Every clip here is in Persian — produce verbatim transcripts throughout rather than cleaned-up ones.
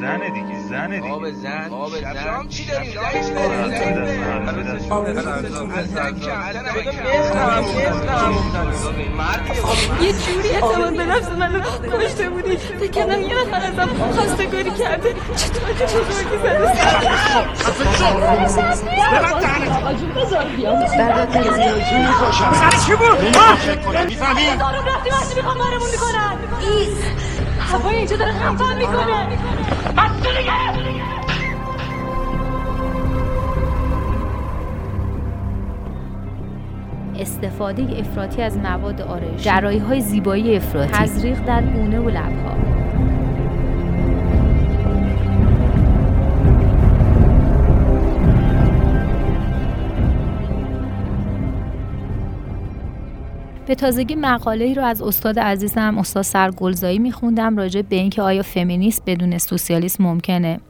زنه دیگه زنه دیگه آب زن شب چی داری؟ زنش داری؟ آب زن از زن که الان بخنم بخنم یه جوری اعتماد به نفس منو کشته بودی بکنم یه نفر ازم خواستگاری کرده چطور که بزرگی زنه خفه شد ببن دهنه آقا جون بزار بیام برده تلویزیون میخوشم سرش که بود میفهمی؟ دارم رفتی وقتی میخوام بارمون میکنن ایز هوای اینجا داره خفن میکنه بس تو دیگه استفاده افراطی از مواد آرایشی جراحی‌های زیبایی افراطی تزریق در گونه و لب‌ها به تازگی مقاله‌ای رو از استاد عزیزم استاد سرگلزایی می‌خوندم راجع به اینکه آیا فمینیسم بدون سوسیالیسم ممکنه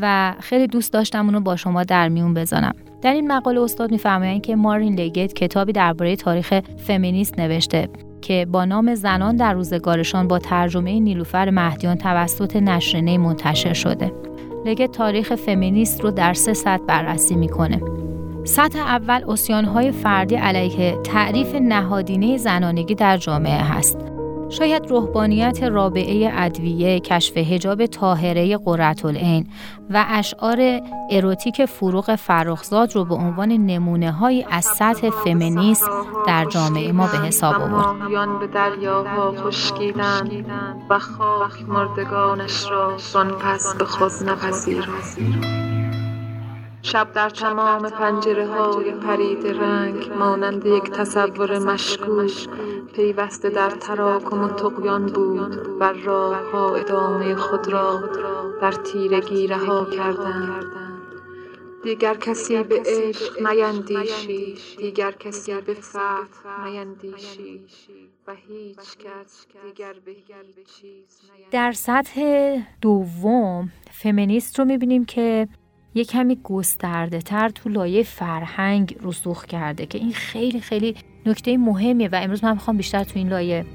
و خیلی دوست داشتم اون رو با شما در میون بذارم. در این مقاله استاد می‌فرمایند که مارین لگت کتابی درباره تاریخ فمینیسم نوشته که با نام زنان در روزگارشان با ترجمه نیلوفر مهدیان توسط نشریه منتشر شده. لگت تاریخ فمینیسم رو در سه سطح بررسی می‌کنه. سطح اول عصیان‌های فردی علیه تعریف نهادینه زنانگی در جامعه هست. شاید روحانیت رابعه ادویه، کشف حجاب طاهره قرةالعین و اشعار اروتیک فروغ فرخزاد رو به عنوان نمونه‌هایی از سطح فمینیسم در جامعه ما به حساب آورد. ماهیان به دریاها خشکیدند و خاک مردگانش را سان پس به خود نپذیرفت. شب در تمام پنجره های پرید رنگ مانند یک تصور مشکوک پیوسته در تراکم و طغیان بود و راه ها ادامه خود را در تیرگی رها کردند. دیگر کسی به عشق نیندیشی، دیگر کسی به فتح نیندیشی و هیچ کس دیگر به هیچ چیز نیندیشی. در سطح دوم فمینیست رو میبینیم که یک کمی گسترده تر تو لایه فرهنگ رسوخ کرده که این خیلی خیلی نکته مهمیه و امروز من میخوام بیشتر تو این لایه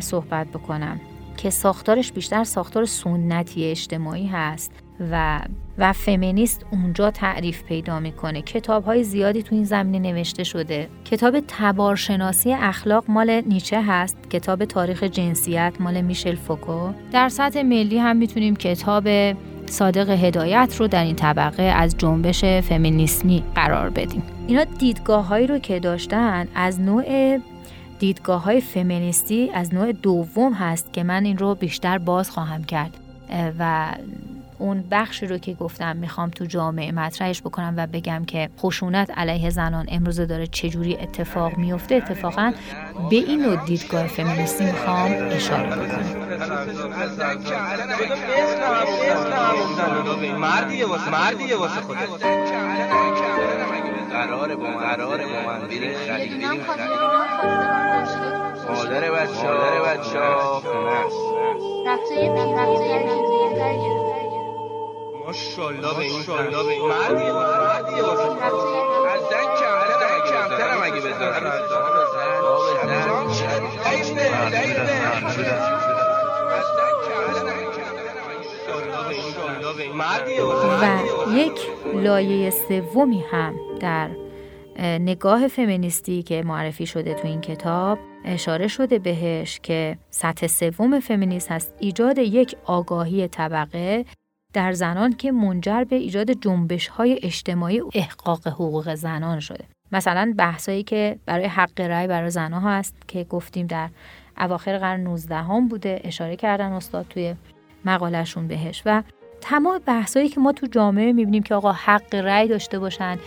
صحبت بکنم که ساختارش بیشتر ساختار سنتی اجتماعی هست و و فمینیست اونجا تعریف پیدا میکنه. کتاب‌های زیادی تو این زمینه نوشته شده. کتاب تبارشناسی اخلاق مال نیچه هست، کتاب تاریخ جنسیت مال میشل فوکو. در سطح ملی هم میتونیم کتاب صادق هدایت رو در این طبقه از جنبش فمینیسمی قرار بدیم. اینا دیدگاه‌هایی رو که داشتن از نوع دیدگاه‌های فمینیستی از نوع دوم هست که من این رو بیشتر باز خواهم کرد و اون بخشی رو که گفتم میخوام تو جامعه مطرحش بکنم و بگم که خشونت علیه زنان امروز داره چجوری اتفاق میفته، اتفاقا به این نوع دیدگاه فمینیستی میخوام اشاره بکنم. مردیه واسه مردیه واسه خودت قراره با قراره با من بریم خرید بریم مادر بچه مادر بچه رفتوی رفتوی رفتوی ماشاءالله ماشاءالله مردیه مردیه واسه از زن کمترم کمترم اگه بذارم آب زن دایره دایره و یک لایه سومی هم در نگاه فمینیستی که معرفی شده تو این کتاب اشاره شده بهش که سطح سوم فمینیست هست ایجاد یک آگاهی طبقه در زنان که منجر به ایجاد جنبش‌های اجتماعی و احقاق حقوق زنان شده. مثلا بحثایی که برای حق رأی برای زنها هست که گفتیم در اواخر قرن نوزده هم بوده، اشاره کردن استاد توی مقالهشون بهش و تمام بحثایی که ما تو جامعه میبینیم که آقا حق رأی داشته باشن،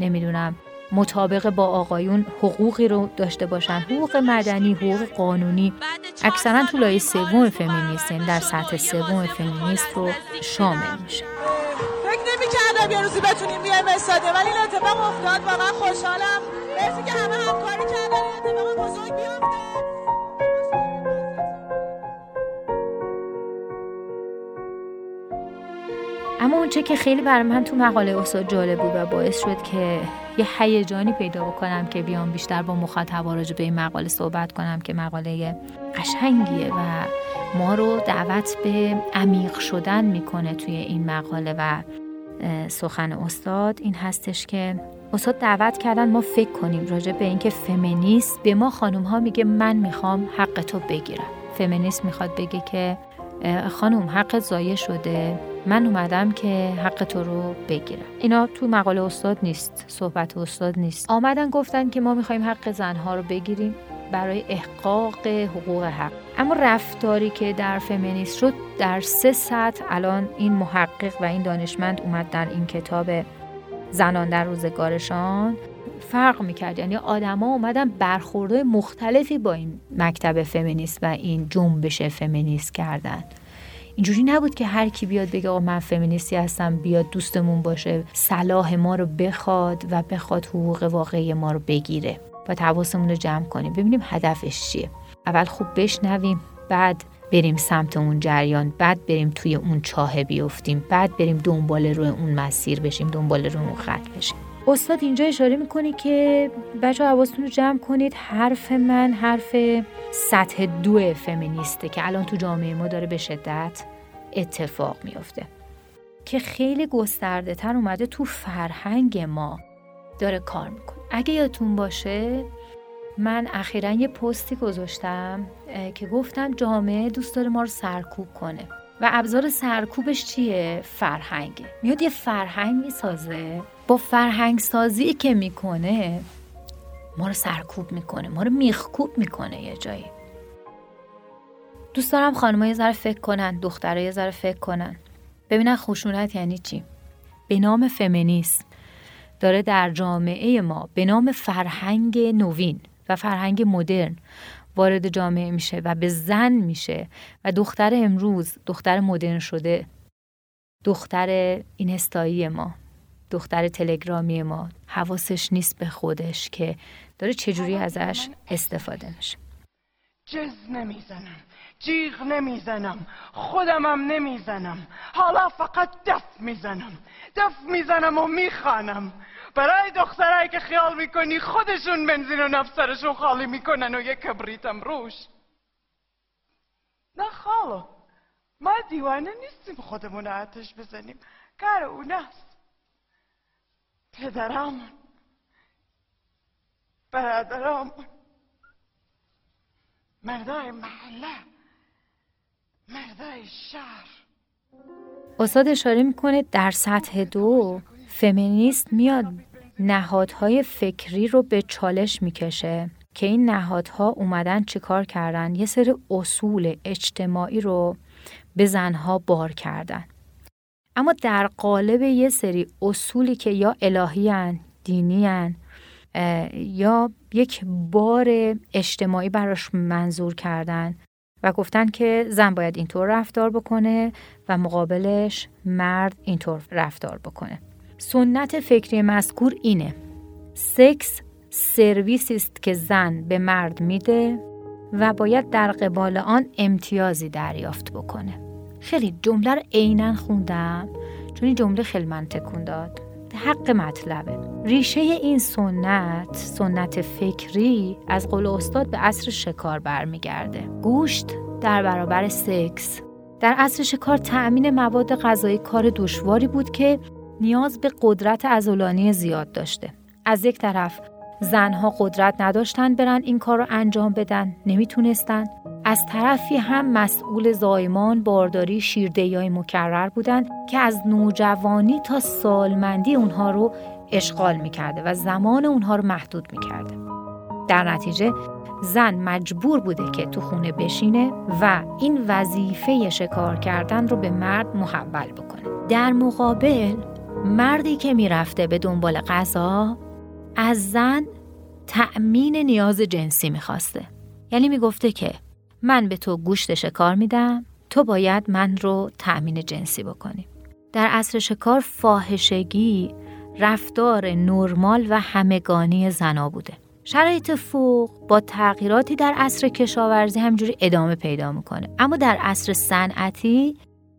نمیدونم مطابق با آقایون حقوقی رو داشته باشن، حقوق مدنی، حقوق قانونی، اکثرا تو لایه سوم فمینیست، یعنی در سطح سوم فمینیست رو شامل میشه. فکر نمی‌کردم یه روزی بتونیم بیایم استاد، ولی این اتفاق افتاد و من خوشحالم. مرسی که همه همکاری کردن این اتفاق بزرگ بیفته. اما اون چه که خیلی برای من تو مقاله استاد جالب بود و باعث شد که یه هیجانی پیدا بکنم که بیام بیشتر با مخاطبا راجع به این مقاله صحبت کنم که مقاله قشنگیه و ما رو دعوت به عمیق شدن میکنه توی این مقاله و سخن استاد این هستش که استاد دعوت کردن ما فکر کنیم راجع به اینکه فمینیست به ما خانم ها میگه من میخوام حق تو بگیرم. فمینیست میخواد بگه که خانم حقت ضایع شده، من اومدم که حق تو رو بگیرم. اینا تو مقاله استاد نیست، صحبت استاد نیست. آمدن گفتن که ما میخوایم حق زنها رو بگیریم برای احقاق حقوق حق. اما رفتاری که در فمینیسم شد در سه سطح الان این محقق و این دانشمند اومد در این کتاب زنان در روزگارشان فرق میکرد. یعنی آدم ها اومدن برخورده مختلفی با این مکتب فمینیست و این جنبش فمینیست کردن. اینجوری نبود که هر کی بیاد بگه آقا من فمینیستی هستم بیاد دوستمون باشه، صلاح ما رو بخواد و بخواد حقوق واقعی ما رو بگیره. باید حواسمون رو جمع کنیم، ببینیم هدفش چیه. اول خوب بشنویم، بعد بریم سمت اون جریان، بعد بریم توی اون چاه بیافتیم، بعد بریم دنبال روی اون مسیر بشیم، دنبال روی اون خط بشیم. استاد اینجا اشاره میکنه که بچه‌ها حواستون رو جمع کنید، حرف من حرف سطح دو فمینیسته که الان تو جامعه ما داره به شدت اتفاق میفته، که خیلی گسترده تر اومده تو فرهنگ ما داره کار میکنه. اگه یادتون باشه من اخیراً یه پستی گذاشتم که گفتم جامعه دوست داره ما رو سرکوب کنه و ابزار سرکوبش چیه؟ فرهنگه. میاد یه فرهنگ میسازه، با فرهنگ سازی که میکنه ما رو سرکوب میکنه، ما رو میخکوب میکنه. یه جایی دوست دارم خانم‌ها یه ذره فکر کنن، دخترها یه ذره فکر کنن ببینن خشونت یعنی چی. به نام فمینیسم داره در جامعه ما به نام فرهنگ نوین و فرهنگ مدرن وارد جامعه میشه و به زن میشه و دختر امروز، دختر مدرن شده، دختر اینستایی ما، دختر تلگرامی ما حواسش نیست به خودش که داره چجوری ازش استفاده میشه. جز نمیزنم، جیغ نمیزنم، خودمم نمیزنم، حالا فقط دف میزنم، دف میزنم و میخوانم. برای دخترایی که خیال میکنی خودشون بنزین و نفسرشون خالی میکنن و یک کبریتم روش. نه خاله، ما دیوانه نیستیم خودمون آتش بزنیم، کار اوناست. پدرامون، برادرامون، مردای محله، مردای شهر. استاد اشاره میکنه در سطح دو فمینیست میاد نهادهای فکری رو به چالش میکشه که این نهادها اومدن چی کار کردن؟ یه سری اصول اجتماعی رو به زنها بار کردن، اما در قالب یه سری اصولی که یا الهی هن، دینی هن، یا یک بار اجتماعی براش منظور کردن و گفتن که زن باید اینطور رفتار بکنه و مقابلش مرد اینطور رفتار بکنه. سنت فکری مذکور اینه: سکس سرویسی است که زن به مرد میده و باید در قبال آن امتیازی دریافت بکنه. خیلی جمله رو عیناً خوندم چون این جمله خیلی من تکون داد، حق مطلبه. ریشه این سنت، سنت فکری، از قول استاد به عصر شکار برمیگرده. گوشت در برابر سکس. در عصر شکار تأمین مواد غذایی کار دشواری بود که نیاز به قدرت عضلانی زیاد داشته. از یک طرف زنها قدرت نداشتن برن این کار رو انجام بدن، نمیتونستن. از طرفی هم مسئول زایمان، بارداری، شیردهی‌های مکرر بودند که از نوجوانی تا سالمندی اونها رو اشغال میکرده و زمان اونها رو محدود میکرده. در نتیجه زن مجبور بوده که تو خونه بشینه و این وظیفه شکار کردن رو به مرد محول بکنه. در مقابل مردی که میرفته به دنبال غذا از زن تأمین نیاز جنسی میخواسته. یعنی میگفته که من به تو گوشت شکار میدم، تو باید من رو تأمین جنسی بکنی. در عصر شکار فاحشگی رفتار نرمال و همگانی زنا بوده. شرایط فوق با تغییراتی در عصر کشاورزی همجوری ادامه پیدا میکنه، اما در عصر صنعتی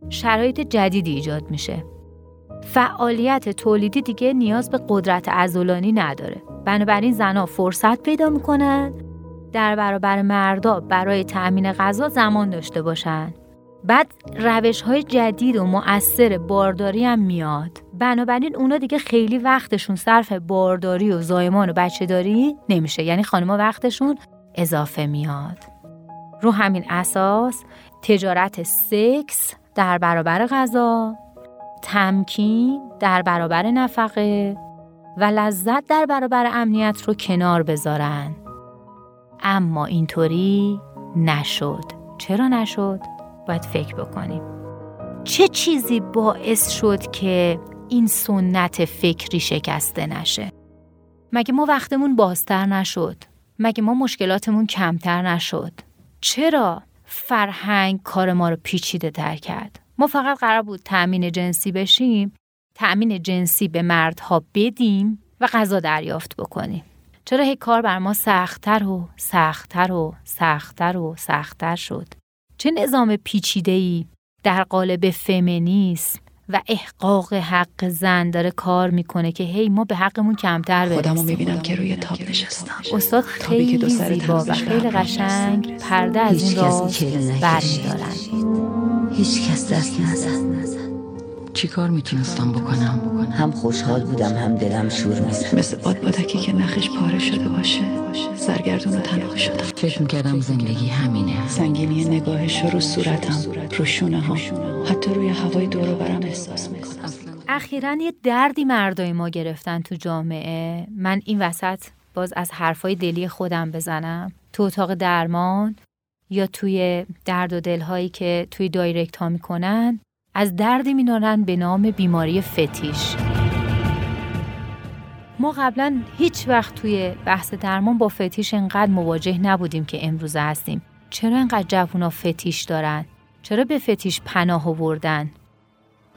شرایط جدیدی ایجاد میشه. فعالیت تولیدی دیگه نیاز به قدرت عضلانی نداره، بنابراین زنا فرصت پیدا میکنن در برابر مردا برای تأمین غذا زمان داشته باشن. بعد روش‌های جدید و مؤثر بارداری هم میاد. بنابراین اونا دیگه خیلی وقتشون صرف بارداری و زایمان و بچه‌داری نمیشه. یعنی خانم‌ها وقتشون اضافه میاد. رو همین اساس تجارت سکس در برابر غذا، تمکین در برابر نفقه و لذت در برابر امنیت رو کنار بذارن. اما اینطوری نشد. چرا نشد؟ باید فکر بکنیم. چه چیزی باعث شد که این سنت فکری شکسته نشه؟ مگه ما وقتمون بازتر نشد؟ مگه ما مشکلاتمون کمتر نشد؟ چرا فرهنگ کار ما رو پیچیده تر کرد؟ ما فقط قرار بود تأمین جنسی بشیم، تأمین جنسی به مردها بدیم و غذا دریافت بکنیم. چرا هی کار بر ما سخت‌تر و سخت‌تر و سخت‌تر و سخت‌تر شد؟ چه نظام پیچیده‌ای در قالب فمینیسم و احقاق حق زن داره کار میکنه که هی ما به حقمون کمتر برسیم. خودمو میبینم که روی تاب نشستم. استاد خیلی زیبا و خیلی قشنگ پرده از این راز برمی‌دارن. هیچ کس دست نزد. چی کار میتونستم بکنم؟ بکنم هم خوشحال بودم هم دلم شور می‌زد، مثل بادبادکی که نخش پاره شده باشه. سرگردون و تنها شدم. فکر می‌کردم زندگی همینه، سنگینی نگاهش رو صورتم، رو شونه‌ها، حتی روی هوای دور و برم احساس می‌کنم. اخیراً یه دردی مردای ما گرفتن تو جامعه. من این وسط باز از حرفای دلی خودم بزنم، تو اتاق درمان یا توی درد و دل‌هایی که توی دایرکت ها می‌کنن از دردی می‌نالن به نام بیماری فتیش. ما قبلا هیچ وقت توی بحث درمان با فتیش انقدر مواجه نبودیم که امروزه هستیم. چرا انقدر جوونا فتیش دارن؟ چرا به فتیش پناه آوردن؟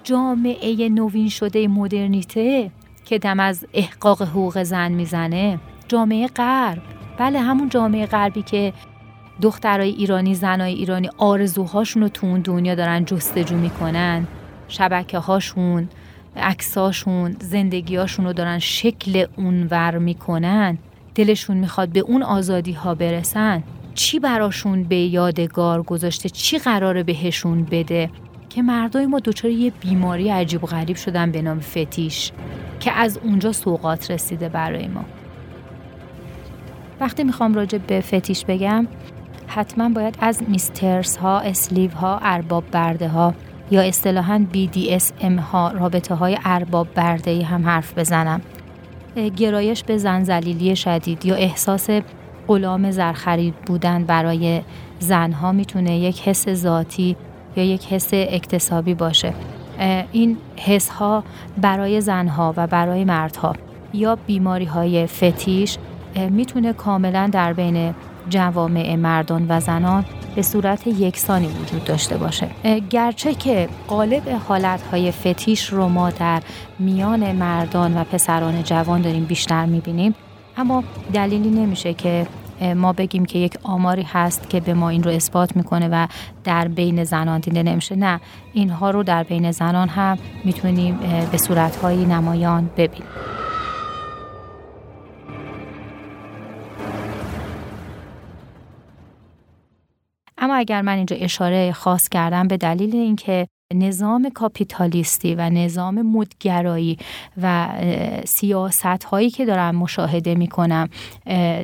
جامعه نوین شده مدرنیته که دم از احقاق حقوق زن میزنه. جامعه غرب، بله همون جامعه غربی که دخترای ایرانی، زنای ایرانی آرزوهاشون رو تو اون دنیا دارن جستجو میکنن، شبکه‌هاشون، عکساشون، زندگیاشون رو دارن شکل اونور میکنن، دلشون میخواد به اون آزادی‌ها برسن. چی براشون به یادگار گذاشته؟ چی قراره بهشون بده که مردای ما دچار یه بیماری عجیب و غریب شدن به نام فتیش که از اونجا سوغات رسیده برای ما؟ وقتی میخوام راجع به فتیش بگم حتما باید از میسترس ها، اسلیو ها، ارباب برده ها یا اصطلاحاً بی دی اس ام ها، رابطه های ارباب برده‌ای هم حرف بزنم. گرایش به زن ذلیلی شدید یا احساس غلام زرخرید بودن برای زنها میتونه یک حس ذاتی یا یک حس اکتسابی باشه. این حس ها برای زنها و برای مردها یا بیماری های فتیش میتونه کاملاً در بین جوامع مردان و زنان به صورت یکسانی وجود داشته باشه. گرچه که غالب حالتهای فتیش رو ما در میان مردان و پسران جوان داریم بیشتر میبینیم، اما دلیلی نمیشه که ما بگیم که یک آماری هست که به ما این رو اثبات میکنه و در بین زنان دیده نمیشه. نه، اینها رو در بین زنان هم میتونیم به صورتهایی نمایان ببینیم. اما اگر من اینجا اشاره خاص کردم به دلیل اینکه نظام کاپیتالیستی و نظام مدگرایی و سیاست‌هایی که دارم مشاهده می‌کنم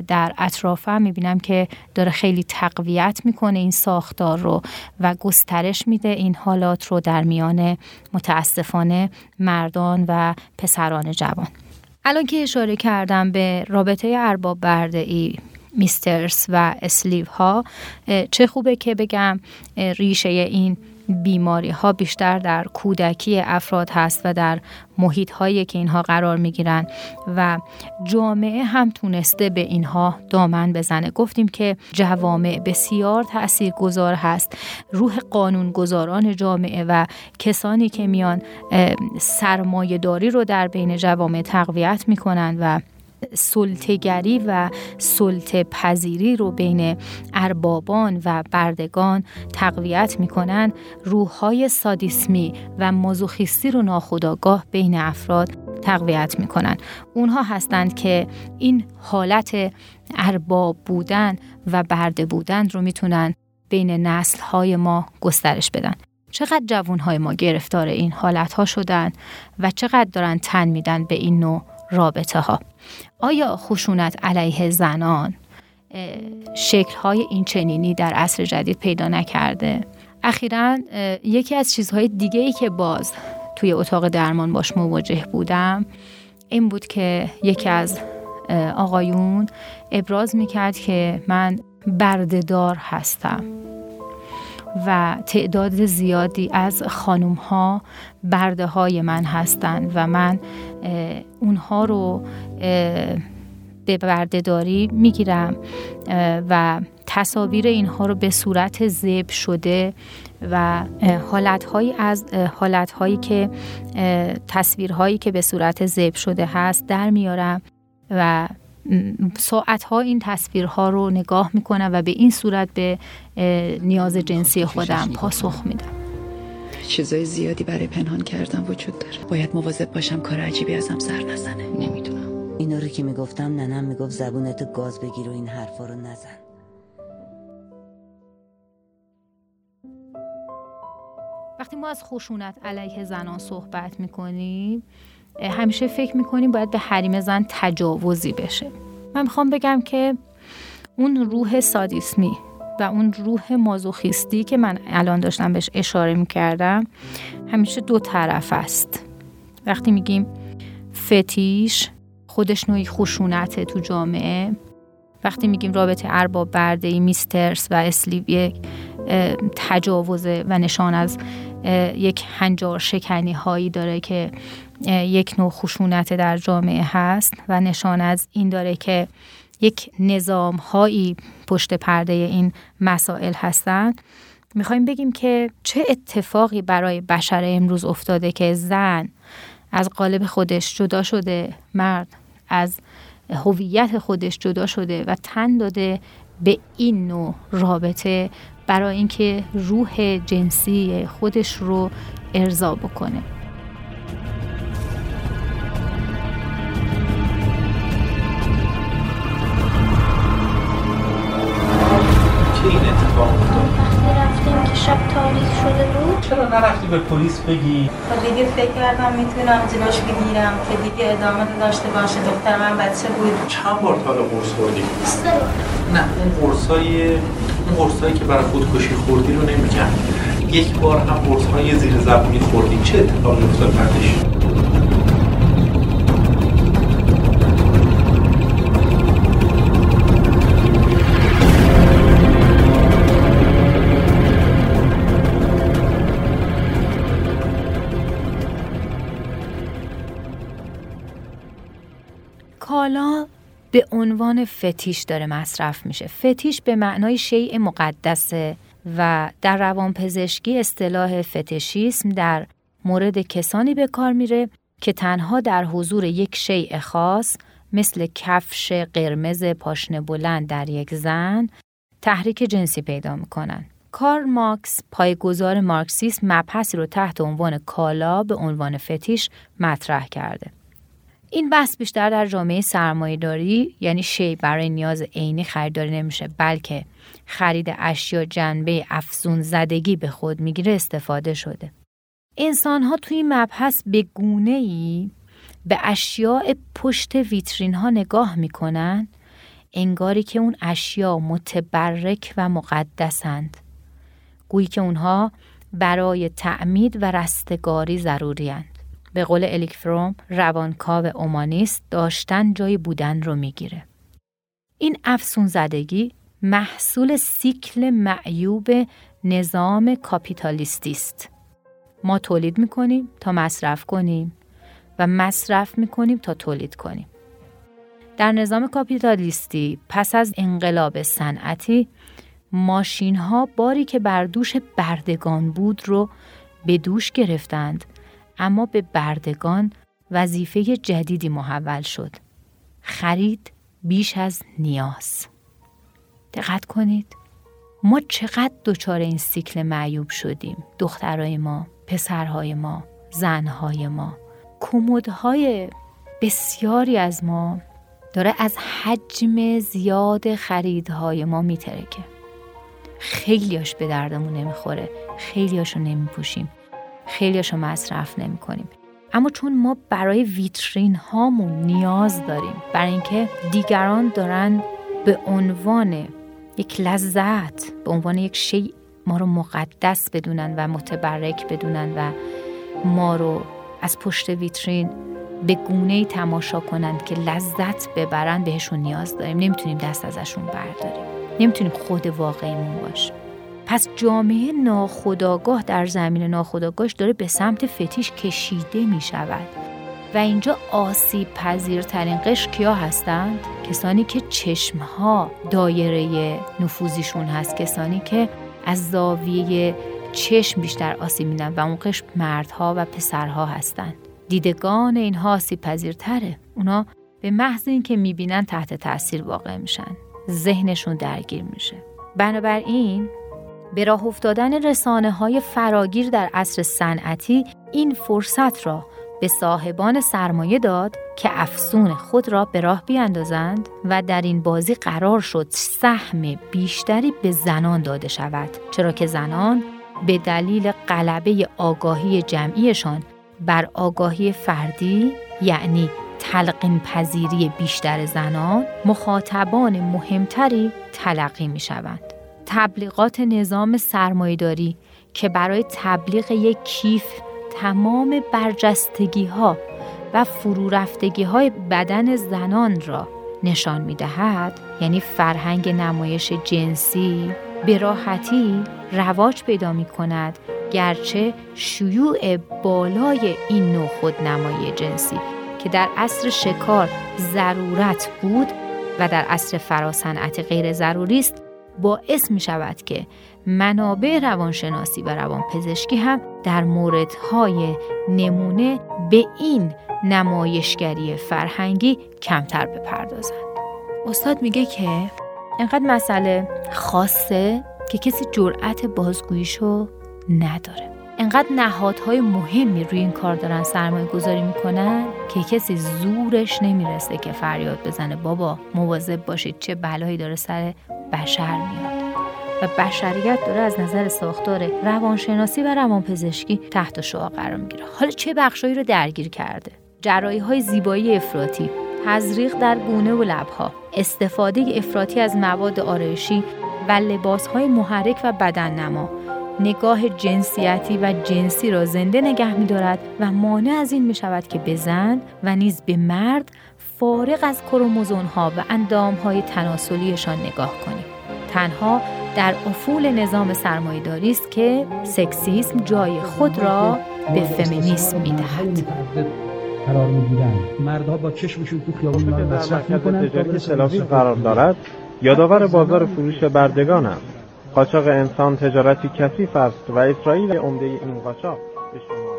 در اطرافم می‌بینم که داره خیلی تقویت می‌کنه این ساختار رو و گسترش میده این حالات رو در میان متأسفانه مردان و پسران جوان. الان که اشاره کردم به رابطه ارباب برده‌ای، میسترس و اسلیو ها، چه خوبه که بگم ریشه این بیماری ها بیشتر در کودکی افراد هست و در محیط هایی که اینها قرار می گیرن و جامعه هم تونسته به اینها دامن بزنه. گفتیم که جوامع بسیار تاثیرگذار هست. روح قانونگذاران جامعه و کسانی که میان سرمایه داری رو در بین جوامع تقویت می کنن و سلطه‌گری و سلطه پذیری رو بین اربابان و بردگان تقویت میکنن. روح‌های سادیسمی و مازوخیستی رو ناخودآگاه بین افراد تقویت میکنن. اونها هستند که این حالت ارباب بودن و برده بودن رو میتونن بین نسل‌های ما گسترش بدن. چقدر جوان‌های ما گرفتار این حالت‌ها شدن و چقدر دارن تن میدن به این نوع رابطه‌ها. آیا خشونت علیه زنان شکل‌های این چنینی در عصر جدید پیدا نکرده؟ اخیراً یکی از چیزهای دیگه‌ای که باز توی اتاق درمان باش مواجه بودم این بود که یکی از آقایون ابراز میکرد که من برده‌دار هستم و تعداد زیادی از خانم‌ها برده‌های من هستند و من اونها رو به برده‌داری میگیرم و تصاویر اینها رو به صورت ذبح شده و حالت‌هایی از حالت‌هایی که تصویرهایی که به صورت ذبح شده هست در میارم و ساعتها این تصویرها رو نگاه میکنم و به این صورت به نیاز جنسی خودم پاسخ میدم. چیزای زیادی برای پنهان کردن وجود داره. باید مواظب باشم کار عجیبی ازم سر نزنه. نمیدونم. اینا رو که میگفتم ننم میگفت زبونت گاز بگیر و این حرفا رو نزن. وقتی ما از خشونت علیه زنان صحبت میکنیم همیشه فکر میکنیم باید به حریم زن تجاوزی بشه. من میخوام بگم که اون روح سادیسمی و اون روح مازوخیستی که من الان داشتم بهش اشاره میکردم همیشه دو طرف است. وقتی میگیم فتیش خودش نوعی خشونته تو جامعه، وقتی میگیم رابطه ارباب برده‌ای میسترس و اسلیو یک تجاوزه و نشان از یک هنجار شکنی هایی داره که یک نوع خشونت در جامعه هست و نشان از این داره که یک نظام هایی پشت پرده این مسائل هستن. میخوایم بگیم که چه اتفاقی برای بشر امروز افتاده که زن از قالب خودش جدا شده، مرد از هویت خودش جدا شده و تن داده به این نوع رابطه برای اینکه روح جنسی خودش رو ارضا بکنه. چرا نرفتی به پلیس بگی؟ خب دیگه فکر کردم میتونم جلوش بگیرم که دیگه ادامه داشته باشه. دختر من بچه بود. چند بار تا حالا قرص خوردی؟ نه، اون قرصای اون قرصایی که برای خودکشی خوردی رو نمیگم. یک بار هم قرصای زیر زبونی خوردی. چه اتفاقی افتاد بعدش؟ حالا به عنوان فتیش داره مصرف میشه. فتیش به معنای شیء مقدسه و در روانپزشکی اصطلاح فتشیسم در مورد کسانی به کار میره که تنها در حضور یک شیء خاص مثل کفش قرمز پاشنه بلند در یک زن تحریک جنسی پیدا میکنن. کارل مارکس پایه‌گذار مارکسیسم مبحثی رو تحت عنوان کالا به عنوان فتیش مطرح کرده. این بحث بیشتر در جامعه سرمایه‌داری یعنی شی برای نیاز عینی خریداری نمیشه، بلکه خرید اشیا جنبه افزون زدگی به خود میگیره استفاده شده. انسان‌ها توی این مبحث به گونه‌ای به اشیا پشت ویترین‌ها نگاه میکنن انگاری که اون اشیا متبرک و مقدسند، گویی که اونها برای تعمید و رستگاری ضروری‌اند. به قول الیک فروم روانکاو اومانیست داشتن جای بودن رو میگیره. این افسون زدگی محصول سیکل معیوب نظام کاپیتالیستی است. ما تولید میکنیم تا مصرف کنیم و مصرف میکنیم تا تولید کنیم. در نظام کاپیتالیستی پس از انقلاب صنعتی ماشین ها باری که بر دوش بردگان بود رو به دوش گرفتند، اما به بردگان وظیفه جدیدی محول شد. خرید بیش از نیاز. دقت کنید. ما چقدر دچار این سیکل معیوب شدیم. دخترای ما، پسرهای ما، زنهای ما. کمدهای بسیاری از ما داره از حجم زیاد خریدهای ما میترکه. خیلیاش به دردمون نمیخوره، خیلیاشو نمیپوشیم، خیلیاشو مصرف نمیکنیم. اما چون ما برای ویترین هامون نیاز داریم، برای اینکه دیگران دارن به عنوان یک لذت، به عنوان یک شیء ما رو مقدس بدونن و متبرک بدونن و ما رو از پشت ویترین به گونه‌ای تماشا کنند که لذت ببرن، بهشون نیاز داریم. نمیتونیم دست ازشون برداریم، نمیتونیم خود واقعیمون باشیم. پس جامعه ناخودآگاه در زمین ناخودآگاهش داره به سمت فتیش کشیده می شود و اینجا آسیب پذیرترین قشر کیا هستند؟ کسانی که چشمها دایره نفوذیشون هست، کسانی که از زاویه چشم بیشتر آسیب میدن و اون قشر مردها و پسرها هستند. دیدگان اینها آسیب پذیرتره. اونا به محض اینکه میبینن تحت تأثیر واقع میشن، ذهنشون درگیر میشه. بنابراین به راه افتادن رسانه‌های فراگیر در عصر صنعتی این فرصت را به صاحبان سرمایه داد که افسون خود را به راه بیاندازند و در این بازی قرار شد سهم بیشتری به زنان داده شود، چرا که زنان به دلیل غلبه آگاهی جمعیشان بر آگاهی فردی، یعنی تلقین پذیری بیشتر زنان، مخاطبان مهمتری تلقی می‌شوند. تبلیغات نظام سرمایه‌داری که برای تبلیغ یک کیف تمام برجستگی‌ها و فرورفتگی‌های بدن زنان را نشان می‌دهد، یعنی فرهنگ نمایش جنسی به راحتی رواج پیدا می‌کند، گرچه شیوع بالای این نوع خودنمایی جنسی که در عصر شکار ضرورت بود و در عصر فراصنعت غیر ضروری است، باعث می شود که منابع روانشناسی و روانپزشکی هم در موردهای نمونه به این نمایشگری فرهنگی کمتر بپردازند. استاد میگه که اینقدر مسئله خاصه که کسی جرأت بازگوییشو نداره. اینقدر نهادهای مهمی روی این کار دارن سرمایه گذاری میکنن که کسی زورش نمیرسه که فریاد بزنه بابا مواظب باشید چه بلایی داره سر بشر میاد. و بشریت داره از نظر ساختار روانشناسی و روانپزشکی تحت شعاع قرار میگیره. حالا چه بخشایی رو درگیر کرده؟ جراحی‌های زیبایی افراطی، تزریق در گونه و لب‌ها، استفاده افراطی از مواد آرایشی و لباس‌های محرک و بدننما، نگاه جنسیتی و جنسی را زنده نگه می دارد و مانع از این می شود که به زن و نیز به مرد فارغ از کروموزوم‌ها و اندام‌های تناسلیشان نگاه کنیم. تنها در افول نظام سرمایه‌داری است که سکسیسم جای خود را به فمینیسم می دهد. قرار می‌گیرند. مردها با چشمشون تو خیابون مصرف می‌کنند. تجاری سلاوی قرار دارد. یادآور بازار فروش بردگانم. قاچاق انسان تجارتی کثیف است و اسرائیل عمده این قاچاق به شما.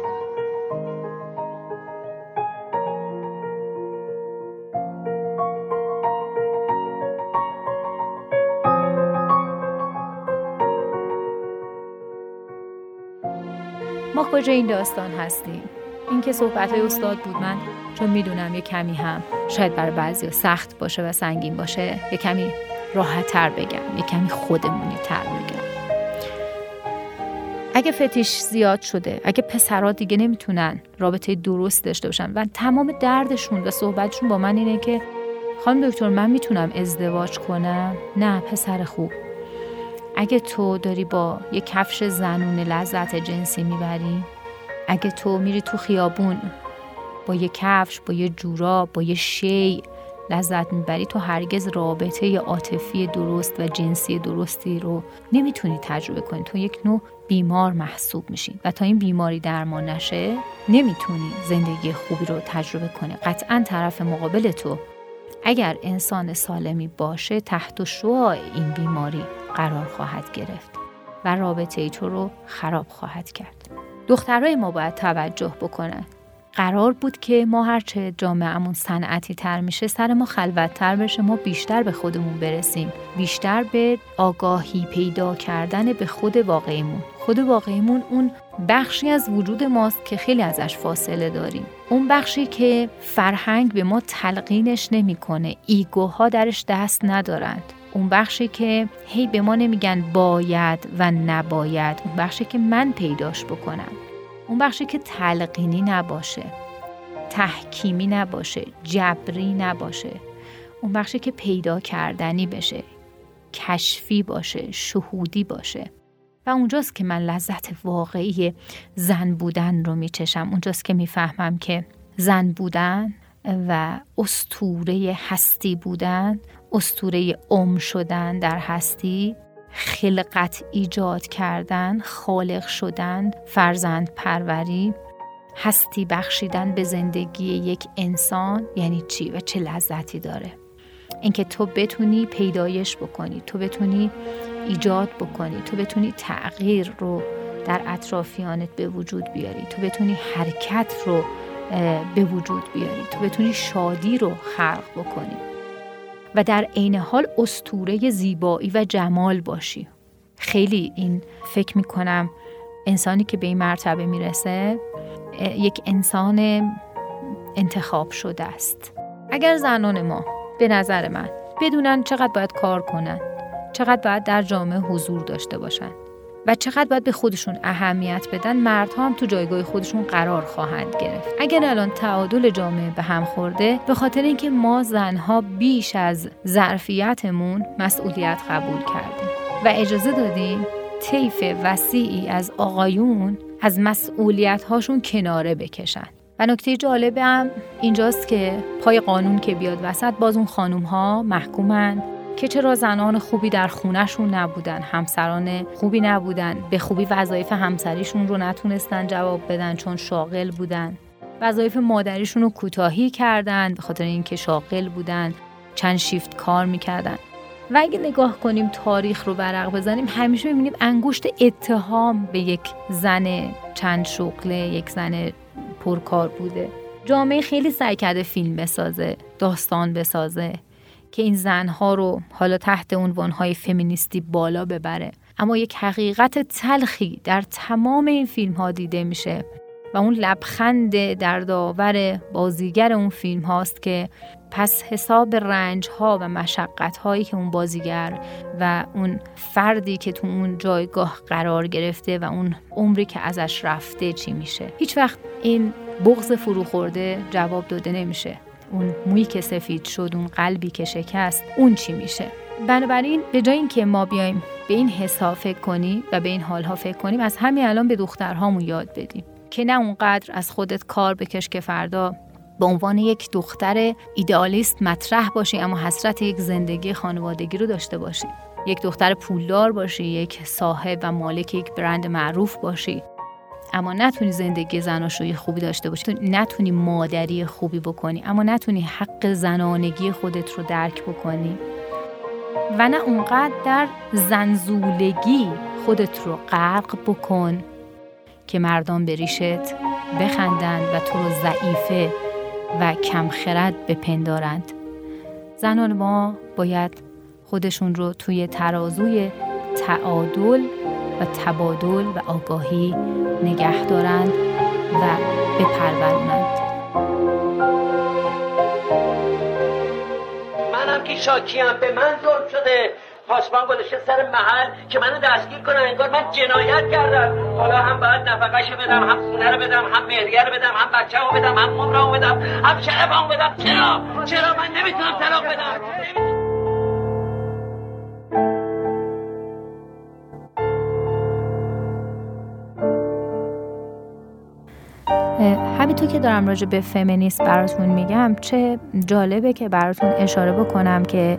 ما کجا این داستان هستیم؟ این که صحبت‌های استاد بود، من چون میدونم یه کمی هم شاید برای بعضیا سخت باشه و سنگین باشه، یه کمی راحت تر بگم، یه کمی خودمونی تر بگم. اگه فتیش زیاد شده، اگه پسرها دیگه نمیتونن رابطه درست داشته باشن و تمام دردشون و صحبتشون با من اینه که خانم دکتر من میتونم ازدواج کنم؟ نه پسر خوب، اگه تو داری با یه کفش زنونه لذت جنسی میبری، اگه تو میری تو خیابون با یه کفش، با یه جوراب، با یه شی لذت میبری، تو هرگز رابطه عاطفی درست و جنسی درستی رو نمیتونی تجربه کنی. تو یک نوع بیمار محسوب میشین و تا این بیماری درمان نشه نمیتونی زندگی خوبی رو تجربه کنی. قطعاً طرف مقابل تو اگر انسان سالمی باشه تحت شعاع این بیماری قرار خواهد گرفت و رابطه ای تو رو خراب خواهد کرد. دخترای ما باید توجه بکنن. قرار بود که ما هرچه جامعه‌مون صنعتی تر میشه، سر ما خلوت تر بشه، ما بیشتر به خودمون برسیم، بیشتر به آگاهی پیدا کردن به خود واقعیمون. خود واقعیمون اون بخشی از وجود ماست که خیلی ازش فاصله داریم. اون بخشی که فرهنگ به ما تلقینش نمی‌کنه، ایگوها درش دست ندارند. اون بخشی که هی به ما نمیگن باید و نباید. اون بخشی که من پیداش بکنم. اون بخشی که تلقینی نباشه، تحکیمی نباشه، جبری نباشه. اون بخشی که پیدا کردنی بشه، کشفی باشه، شهودی باشه. و اونجاست که من لذت واقعی زن بودن رو میچشم. اونجاست که میفهمم که زن بودن و اسطوره هستی بودن، اسطوره عم شدن در هستی، خلقت ایجاد کردن، خالق شدن، فرزند پروری، هستی بخشیدن به زندگی یک انسان یعنی چی و چه لذتی داره. اینکه تو بتونی پیدایش بکنی، تو بتونی ایجاد بکنی، تو بتونی تغییر رو در اطرافیانت به وجود بیاری، تو بتونی حرکت رو به وجود بیاری، تو بتونی شادی رو خلق بکنی و در عین حال اسطوره زیبایی و جمال باشی. خیلی این فکر میکنم انسانی که به این مرتبه میرسه یک انسان انتخاب شده است. اگر زنان ما به نظر من بدونن چقدر باید کار کنن، چقدر باید در جامعه حضور داشته باشن و چقدر باید به خودشون اهمیت بدن، مردها هم تو جایگاه خودشون قرار خواهند گرفت. اگر الان تعادل جامعه به هم خورده، به خاطر اینکه ما زنها بیش از ظرفیتمون مسئولیت قبول کردیم و اجازه دادیم طیف وسیعی از آقایون از مسئولیت هاشون کناره بکشن. و نکته جالب هم اینجاست که پای قانون که بیاد وسط، باز اون خانوم ها محکومن که چرا زنان خوبی در خونهشون نبودن، همسران خوبی نبودن، به خوبی وظایف همسریشون رو نتونستن جواب بدن چون شاغل بودن، وظایف مادریشون رو کوتاهی کردن به خاطر اینکه شاغل بودن، چند شیفت کار میکردن. و اگه نگاه کنیم تاریخ رو ورق بزنیم، همیشه میبینیم انگشت اتهام به یک زن چند شغله، یک زن پرکار بوده. جامعه خیلی سعی کرده فیلم بسازه، داستان بسازه که این زنها رو حالا تحت عنوانهای فمینیستی بالا ببره، اما یک حقیقت تلخی در تمام این فیلم‌ها دیده میشه و اون لبخند دردآور بازیگر اون فیلم هاست که پس حساب رنج‌ها و مشقت‌هایی که اون بازیگر و اون فردی که تو اون جایگاه قرار گرفته و اون عمری که ازش رفته چی میشه. هیچ وقت این بغض فروخورده جواب داده نمیشه. اون مویی که سفید شد، اون قلبی که شکست، اون چی میشه؟ بنابراین به جای این که ما بیایم به این حساب فکر کنیم و به این حال‌ها فکر کنیم، از همین الان به دخترهامون یاد بدیم که نه اونقدر از خودت کار بکش که فردا به عنوان یک دختر ایدئالیست مطرح باشی اما حسرت یک زندگی خانوادگی رو داشته باشی، یک دختر پولدار باشی، یک صاحب و مالک یک برند معروف باشی اما نتونی زندگی زناشویی خوبی داشته باشی، نتونی مادری خوبی بکنی اما نتونی حق زنانگی خودت رو درک بکنی و نه اونقدر در زنزولگی خودت رو غرق بکن که مردم به ریشت بخندند و تو رو ضعیفه و کمخرد بپندارند. زنان ما باید خودشون رو توی ترازوی تعادل و تبادل و آگاهی نگه دارند و بپرورونند. منم که شاکیم، به من ظلم شده، پاسبان گذاشته سر محل که منو دستگیر کنه، انگار من جنایت کردم. حالا هم باید نفقه‌شو بدم، هم خونه رو بدم، هم مهریه رو بدم، هم بچه‌مو بدم، هم عمرمو بدم، هم شرفمو بدم. چرا؟ چرا من نمیتونم طلاق بدم؟ همینطور که دارم راجع به فمینیسم براتون میگم، چه جالبه که براتون اشاره بکنم که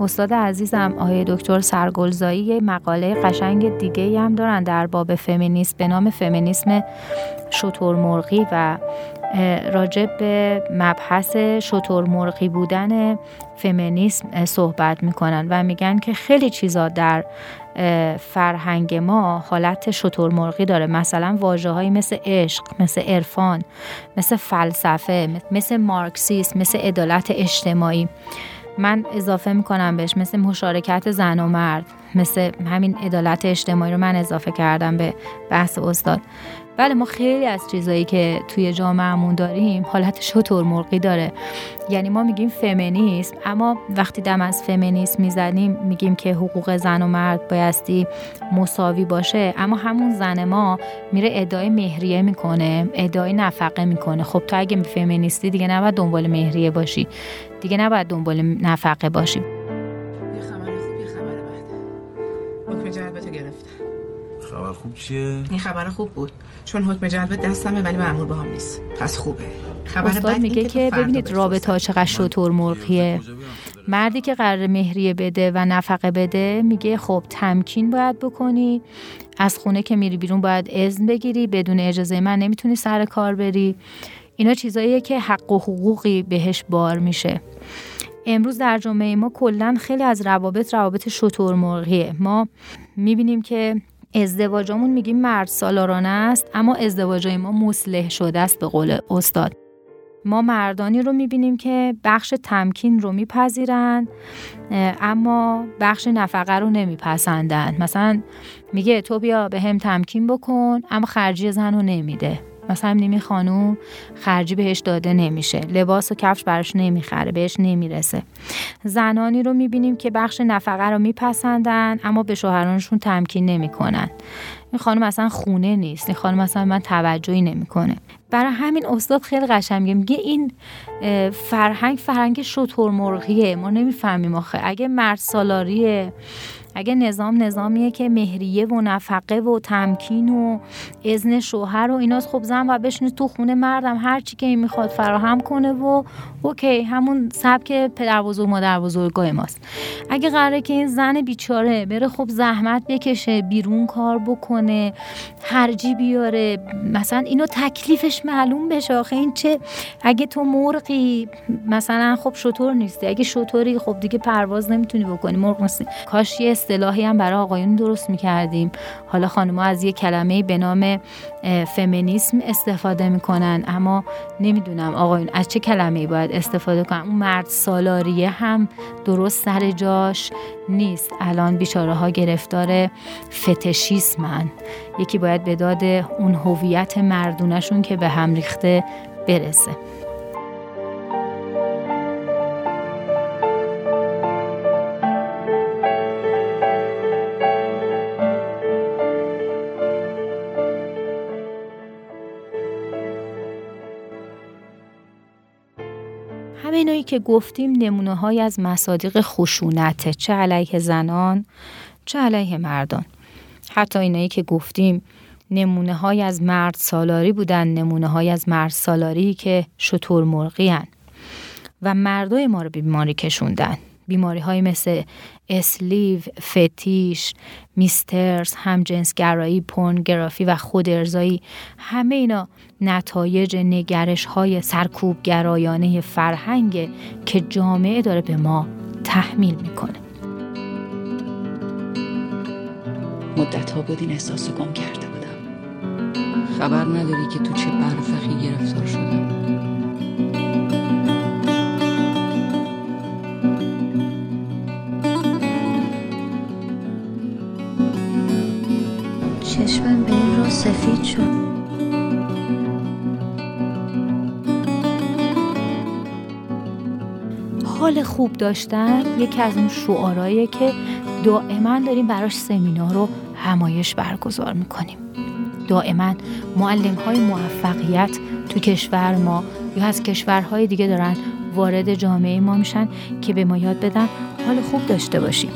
استاد عزیزم آقای دکتر سرگلزایی یه مقاله قشنگ دیگه‌ای هم دارن در باب فمینیسم به نام فمینیسم شترمرغی و راجع به مبحث شترمرغی بودن فمینیسم صحبت میکنن و میگن که خیلی چیزا در فرهنگ ما حالت شترمرغی داره. مثلا واژه‌هایی مثل عشق، مثل عرفان، مثل فلسفه، مثل مارکسیسم، مثل عدالت اجتماعی، من اضافه میکنم بهش مثل مشارکت زن و مرد، مثل همین عدالت اجتماعی رو من اضافه کردم به بحث استاد. بله ما خیلی از چیزایی که توی جامعهمون داریم حالت شتر مرغی داره. یعنی ما میگیم فمینیسم، اما وقتی دم از فمینیسم میزنیم میگیم که حقوق زن و مرد بایستی مساوی باشه، اما همون زن ما میره ادعای مهریه میکنه، ادعای نفقه میکنه. خب تو اگه فمینیستی دیگه نباید دنبال مهریه باشی، دیگه نباید دنبال نفقه باشی. یه خبر خوب یه خبر بد. حکم جلبت گرفتم. خبر خوب چیه؟ این خبر خوب بود چون حکم جلبت دستمه ولی مأمور باهام نیست، پس خوبه. خبر بد میگه که ببینید رابطه ها چقدر شتر مرغیه. مردی که قرار مهریه بده و نفقه بده میگه خب تمکین باید بکنی، از خونه که میری بیرون باید اذن بگیری، بدون اجازه من نمیتونی سر کار بری. اینا چیزاییه که حق و حقوقی بهش بار میشه. امروز در جامعه ما کلا خیلی از روابط روابط شتر مرغیه. ما میبینیم که ازدواجمون میگیم مرد سالارانه است، اما ازدواجای ما مصلح شده است به قول استاد. ما مردانی رو میبینیم که بخش تمکین رو میپذیرن اما بخش نفقه رو نمیپسندن. مثلا میگه تو بیا به هم تمکین بکن اما خرجی زن رو نمیده. مثلا نیمی خانوم خرجی بهش داده نمیشه، لباس و کفش براش نمیخره، بهش نمیرسه. زنانی رو میبینیم که بخش نفقه رو میپسندن اما به شوهرانشون تمکین نمیکنن. این خانم اصلا خونه نیست، این خانم اصلا من توجهی نمیکنه. برای همین استاد خیلی قشنگه، میگه این فرهنگ فرهنگ شترمرغیه، ما نمیفهمیم آخه. اگه مرد سالاریه، اگه نظام نظامیه که مهریه و نفقه و تمکین و اذن شوهر و ایناست، خب زن و بشینه تو خونه، مردم هر چی که این میخواد فراهم کنه و اوکی، همون سبک پدر بزرگ مادر بزرگای ماست. اگه قراره که این زن بیچاره بره خب زحمت بکشه، بیرون کار بکنه، خرجی بیاره، مثلا اینو تکلیفش معلوم بشه، آخه این چه اگه تو مرغی مثلا خب شتر نیستی، اگه شتری خب دیگه پرواز نمیتونی بکنی، مرغ نیستی. کاش یه اصطلاحی هم برای آقایون درست میکردیم. حالا خانم‌ها از یه کلمه به نام فمینیسم استفاده میکنن، اما نمیدونم آقایون از چه کلمه‌ای باید استفاده کنن. اون مرد سالاریه هم درست سر جاش نیست. الان بیچاره ها گرفتار فتشیسمن. یکی باید به داد اون هویت مردونشون که به هم ریخته برسه. اینایی که گفتیم نمونه های از مصادیق خشونته، چه علیه زنان چه علیه مردان. حتی اینایی که گفتیم نمونه های از مرد سالاری بودن، نمونه های از مرد سالاری که شتر مرغی هن و مردای ما رو بیماری کشوندن. بیماری های مثل اسلیو، فتیش، میسترز، همجنسگرایی، پورنوگرافی و خودارضایی، همه اینا نتایج نگرش های سرکوبگرایانه فرهنگه که جامعه داره به ما تحمیل میکنه. مدت ها بود این احساس رو گم کرده بودم. خبر نداری که تو چه برزخی گرفتار شدم. چشمم به این رو سفید شد. حال خوب داشتن یکی از اون شعارهاییه که دائما داریم براش سمینار و همایش برگزار میکنیم. دائما معلم‌های موفقیت تو کشور ما یا از کشورهای دیگه دارن وارد جامعه ما میشن که به ما یاد بدن حال خوب داشته باشیم.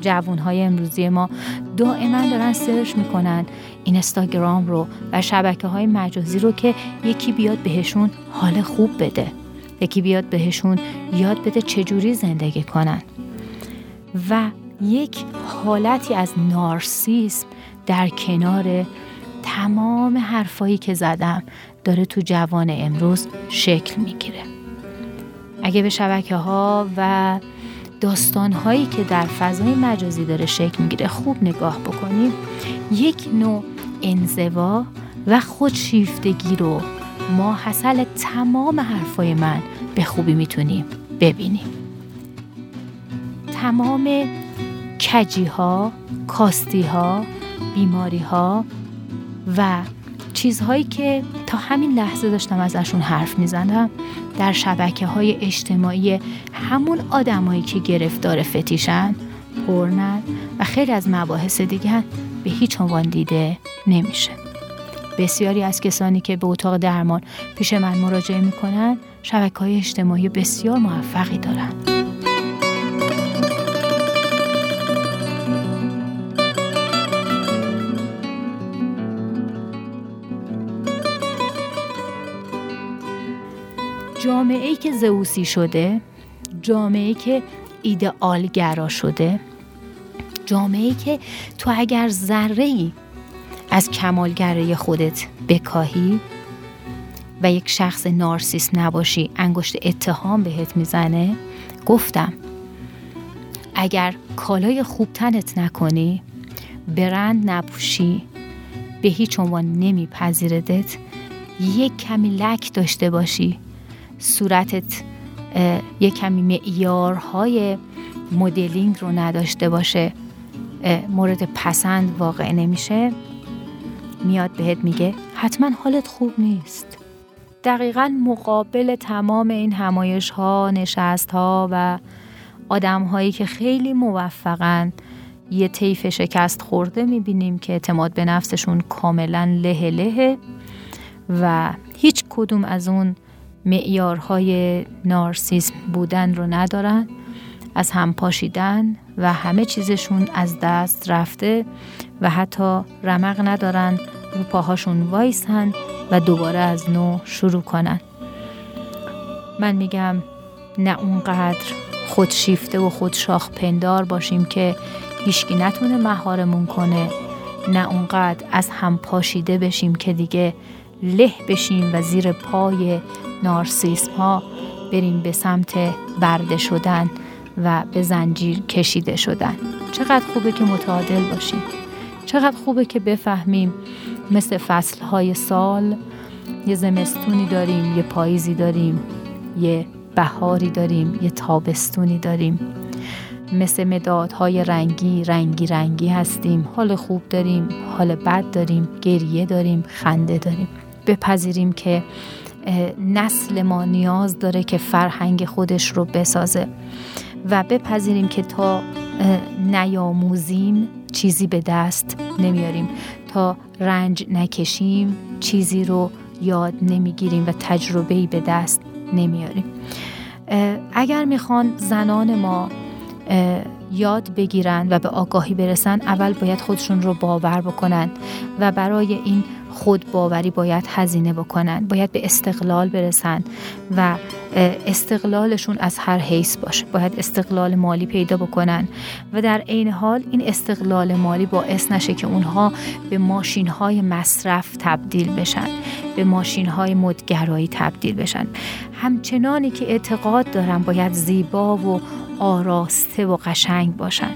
جوانهای امروزی ما دائما دارن سرچ میکنن اینستاگرام رو و شبکه‌های مجازی رو که یکی بیاد بهشون حال خوب بده، یکی بیاد بهشون یاد بده چجوری زندگی کنن. و یک حالتی از نارسیسم در کنار تمام حرفایی که زدم داره تو جوان امروز شکل میگیره. اگه به شبکه‌ها و داستان‌هایی که در فضای مجازی داره شکل میگیره خوب نگاه بکنیم، یک نوع انزوا و خودشیفتگی رو ما حاصل تمام حرفای من به خوبی میتونیم ببینیم. تمام کجی ها، کاستی ها، بیماری ها و چیزهایی که تا همین لحظه داشتم ازشون حرف میزدم در شبکه های اجتماعی همون آدمایی که گرفتار فتیشن، پرنن و خیلی از مباحث دیگه به هیچ عنوان دیده نمیشه. بسیاری از کسانی که به اتاق درمان پیش من مراجعه میکنن شبکه های اجتماعی بسیار موفقی دارن. جامعه‌ای که زئوسی شده، جامعه‌ای که ایدئالگرا شده، جامعه‌ای که تو اگر ذره‌ای از کمالگرایی خودت بکاهی و یک شخص نارسیس نباشی، انگشت اتهام بهت میزنه. گفتم اگر کالای خوب تنت نکنی، برند نپوشی، به هیچ عنوان نمیپذیردت. یک کمی لک داشته باشی، صورتت یک کمی معیارهای مدلینگ رو نداشته باشه، مورد پسند واقع نمیشه، میاد بهت میگه حتما حالت خوب نیست. دقیقاً مقابل تمام این همایش ها، نشست ها و آدم هایی که خیلی موفقن یه طیف شکست خورده میبینیم که اعتماد به نفسشون کاملاً له له و هیچ کدوم از اون معیارهای نارسیسم بودن رو ندارن، از هم پاشیدن و همه چیزشون از دست رفته و حتی رمق ندارن و پاهاشون وایسن و دوباره از نو شروع کنن. من میگم نه اونقدر خودشیفته و خودشاخ پندار باشیم که هیچکی نتونه مهارمون کنه، نه اونقدر از هم پاشیده بشیم که دیگه له بشیم و زیر پای نارسیسم ها بریم به سمت برده شدن و به زنجیر کشیده شدن. چقدر خوبه که متعادل باشیم، چقدر خوبه که بفهمیم مثل فصلهای سال یه زمستونی داریم، یه پاییزی داریم، یه بهاری داریم، یه تابستونی داریم. مثل مدادهای رنگی رنگی رنگی هستیم، حال خوب داریم، حال بد داریم، گریه داریم، خنده داریم. بپذیریم که نسل ما نیاز داره که فرهنگ خودش رو بسازه و بپذیریم که تا نیاموزیم چیزی به دست نمیاریم، تا رنج نکشیم چیزی رو یاد نمیگیریم و تجربه‌ای به دست نمیاریم. اگر میخوان زنان ما یاد بگیرن و به آگاهی برسن، اول باید خودشون رو باور بکنن و برای این خود باوری باید هزینه بکنن، باید به استقلال برسن و استقلالشون از هر حیث باشه، باید استقلال مالی پیدا بکنن و در عین حال این استقلال مالی باعث نشه که اونها به ماشین‌های مصرف تبدیل بشن، به ماشین‌های مدگرایی تبدیل بشن. همچنانی که اعتقاد دارن باید زیبا و آراسته و قشنگ باشن،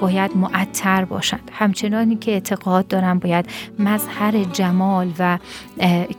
باید معطر باشن. همچنانی که اعتقاد دارن باید مظهر جمال و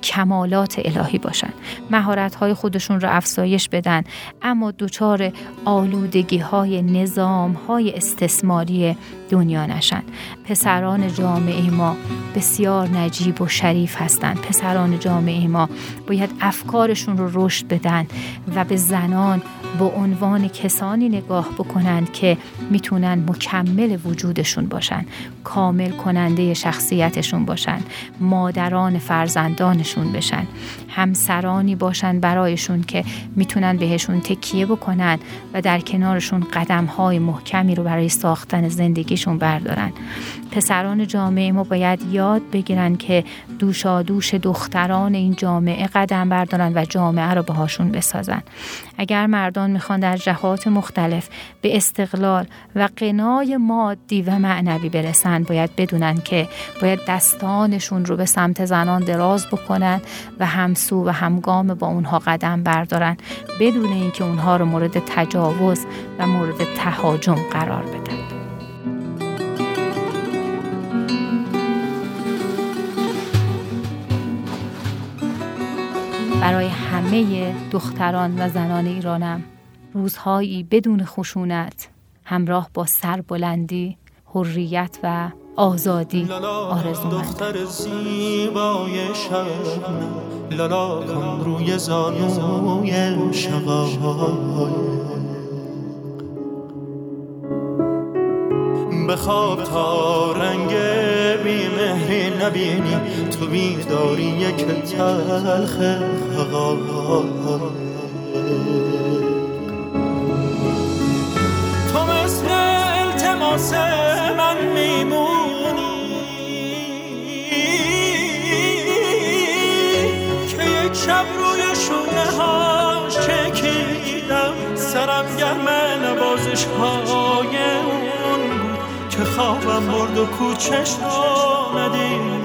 کمالات الهی باشن، مهارت‌های خودشون رو افزایش بدن، اما دوچار آلودگی‌های نظام‌های استثماری دنیا نشن. پسران جامعه ما بسیار نجیب و شریف هستند. پسران جامعه ما باید افکارشون رو رشد بدن و به زنان به عنوان کسانی نگاه بکنند که میتونن مکمل وجودشون باشن، کامل کننده شخصیتشون باشن، مادران فرزندانشون بشن، همسرانی باشن برایشون که میتونن بهشون تکیه بکنن و در کنارشون قدم‌های محکمی رو برای ساختن زندگیشون بردارن. پسران جامعه ما باید یاد بگیرن که دوشادوش دختران این جامعه قدم بردارن و جامعه رو باهاشون بسازن. اگر مردان میخوان در جهات مختلف به استقلال و قنای مادی و معنوی برسن، باید بدونن که باید دستانشون رو به سمت زنان دراز بکنن و همسو و همگام با اونها قدم بردارن، بدون اینکه اونها رو مورد تجاوز و مورد تهاجم قرار بدن. برای همه دختران و زنان ایرانم روزهایی بدون خشونت همراه با سربلندی، حریت و آزادی آرزو مند. دختر زیبای شبنم لالا کن روی زانوی شقایق، بخواب تا رنگ بیمهری نبینی تو بیداری یک تلخ حقایق. تو مثل التماس من میمونی که یک شب روی شونه هاش چکیدم، سرم گرم نوازش های اون که خوابم برد و کوچش را ندیدم.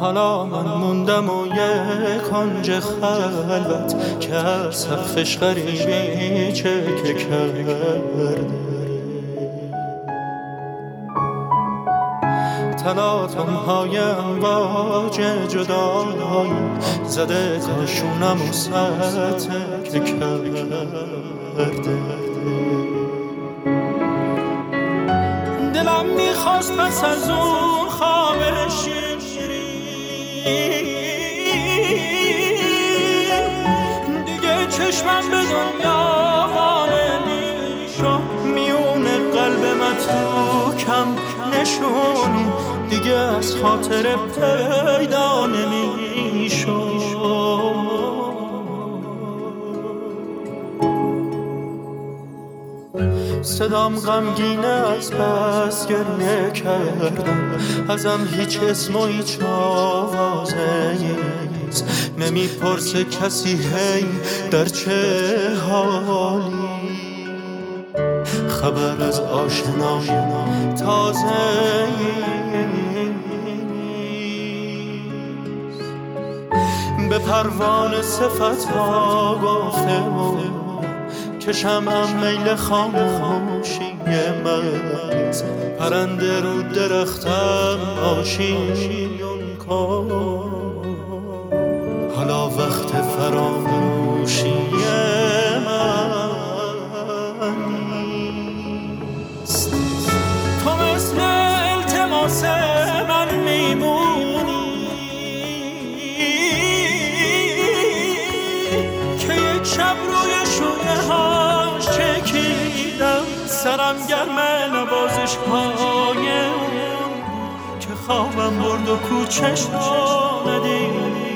حالا من موندم و یک کنج خلوت که هر سقفش غریبی چکه کرده، تلاطم های امواج جدایم زده کاشونم و سطح که کرده. دلم میخواست پس از اون خواب شیرین دیگه چشمم به دنیا وانه میشم، میون قلب من تو کم نشونی دیگه از خاطر پیدا نمیشم. صدام غمگینه از بس گریه کردم، ازم هیچ اسم و هیچ آوازه نیست، نمیپرسه کسی هی در چه حالی، خبر از آشنای تازه نیست. به پروانه صفت‌ها گفته بود کشم هم میل خاموشی من، پرنده رو درختم آشیون کن، حالا وقت فراموشی من. تو مثل التماس من میمونی که یک شب روی شونه ها سرم گرمه نوازش پایم که خوابم برد و کوچش را ندیدی.